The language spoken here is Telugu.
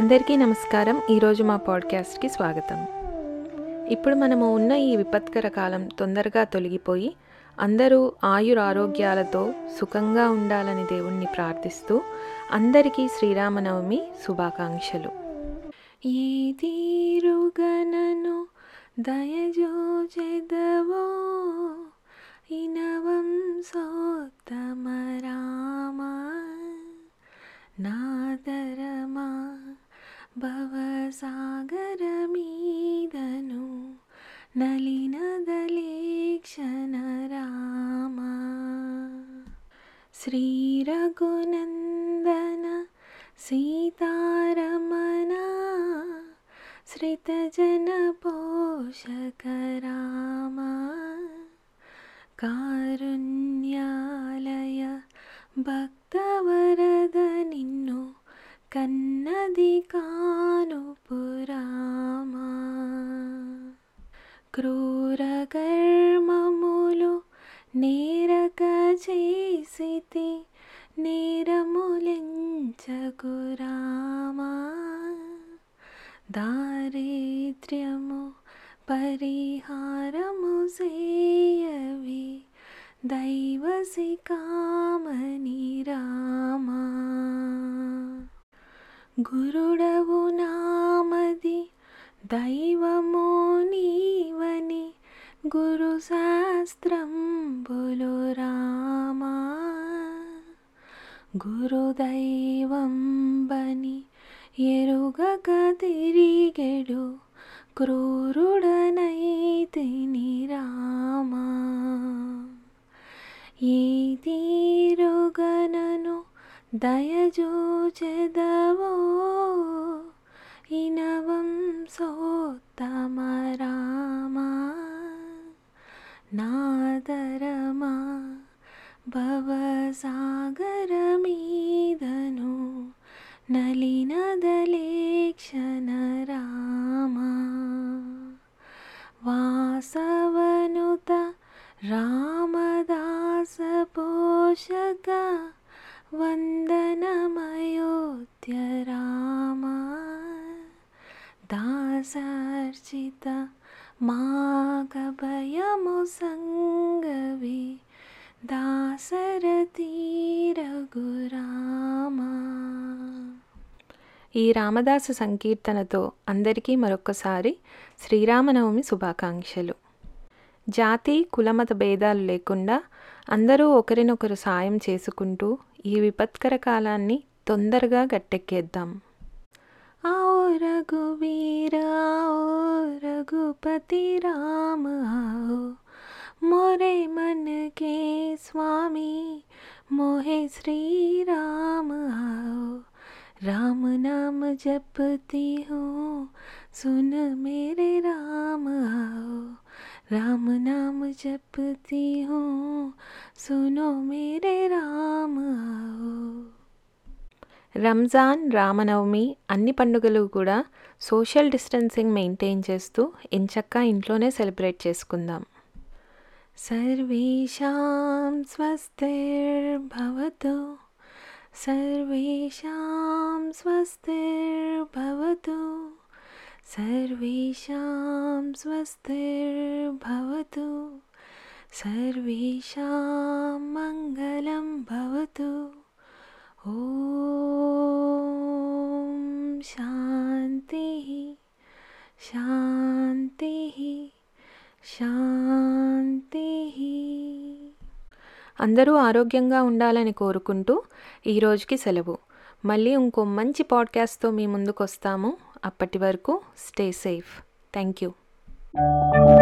అందరికీ నమస్కారం. ఈరోజు మా పాడ్కాస్ట్కి స్వాగతం. ఇప్పుడు మనము ఉన్న ఈ విపత్కర కాలం తొందరగా తొలగిపోయి అందరూ ఆయురారోగ్యాలతో సుఖంగా ఉండాలని దేవుణ్ణి ప్రార్థిస్తూ అందరికీ శ్రీరామనవమి శుభాకాంక్షలు. ఏ తీరుగనను దయజోచెదవో ఇనవం సోత్తమ రామ నాదరమా భవసాగరమీదను నలినదలేక్షణ రామ శ్రీరఘునందన సీతారమణ శ్రితజన పోషక రామ కారుణ్యాలయ భక్తవరద నిన్ను కన్నది కానుపు రామ క్రూరకర్మములు నేరక చేసితి నేరములించకు రామ దారిద్ర్యము పరిహారము సేయవి దైవసి కామని రామ గురుడవు నామది దైవము నీవని గురు శాస్త్రంబులు రామ గురుదైవంబని ఎరుగక తిరిగెడు క్రూరుడనైతిని రామ ఏ తీరుగనను దయజూచెదవో ఇనవం సోత్తమ రామ నాదరమా భవసాగరమీదను నలినదలేక్షణ రామ వాసవనుత రామదాస పోషక వందనమయోధ్య రామ దాసార్చిత మాకభయము సంగవి దాసరథీ రఘురామ. ఈ రామదాసు సంకీర్తనతో అందరికీ మరొకసారి శ్రీరామనవమి శుభాకాంక్షలు. జాతి కులమత భేదాలు లేకుండా అందరూ ఒకరినొకరు సాయం చేసుకుంటూ ఈ విపత్కర కాలాన్ని తొందరగా గట్టెక్కేద్దాం. आओ रघुवीर आओ रघुपति राम आओ मोरे मन के स्वामी मोहे श्री राम आओ राम नाम जपती हूँ सुन मेरे राम आओ राम नाम जपती हूँ सुनो मेरे రామ. రంజాన్, రామనవమి అన్ని పండుగలు కూడా సోషల్ డిస్టెన్సింగ్ మెయింటైన్ చేస్తూ ఎంచక్కా ఇంట్లోనే సెలబ్రేట్ చేసుకుందాం. సర్వేషాం స్వస్తిర్భవతు సర్వేషాం స్వస్తిర్భవతు సర్వేషాం స్వస్తిర్భవతు సర్వేషాం మంగళం భవతు. ఓం శాంతి శాంతి శాంతి. అందరూ ఆరోగ్యంగా ఉండాలని కోరుకుంటూ ఈ రోజుకి సెలవు. మళ్ళీ ఇంకో మంచి పాడ్కాస్ట్తో మీ ముందుకు వస్తాము. అప్పటి వరకు స్టే సేఫ్. Thank you.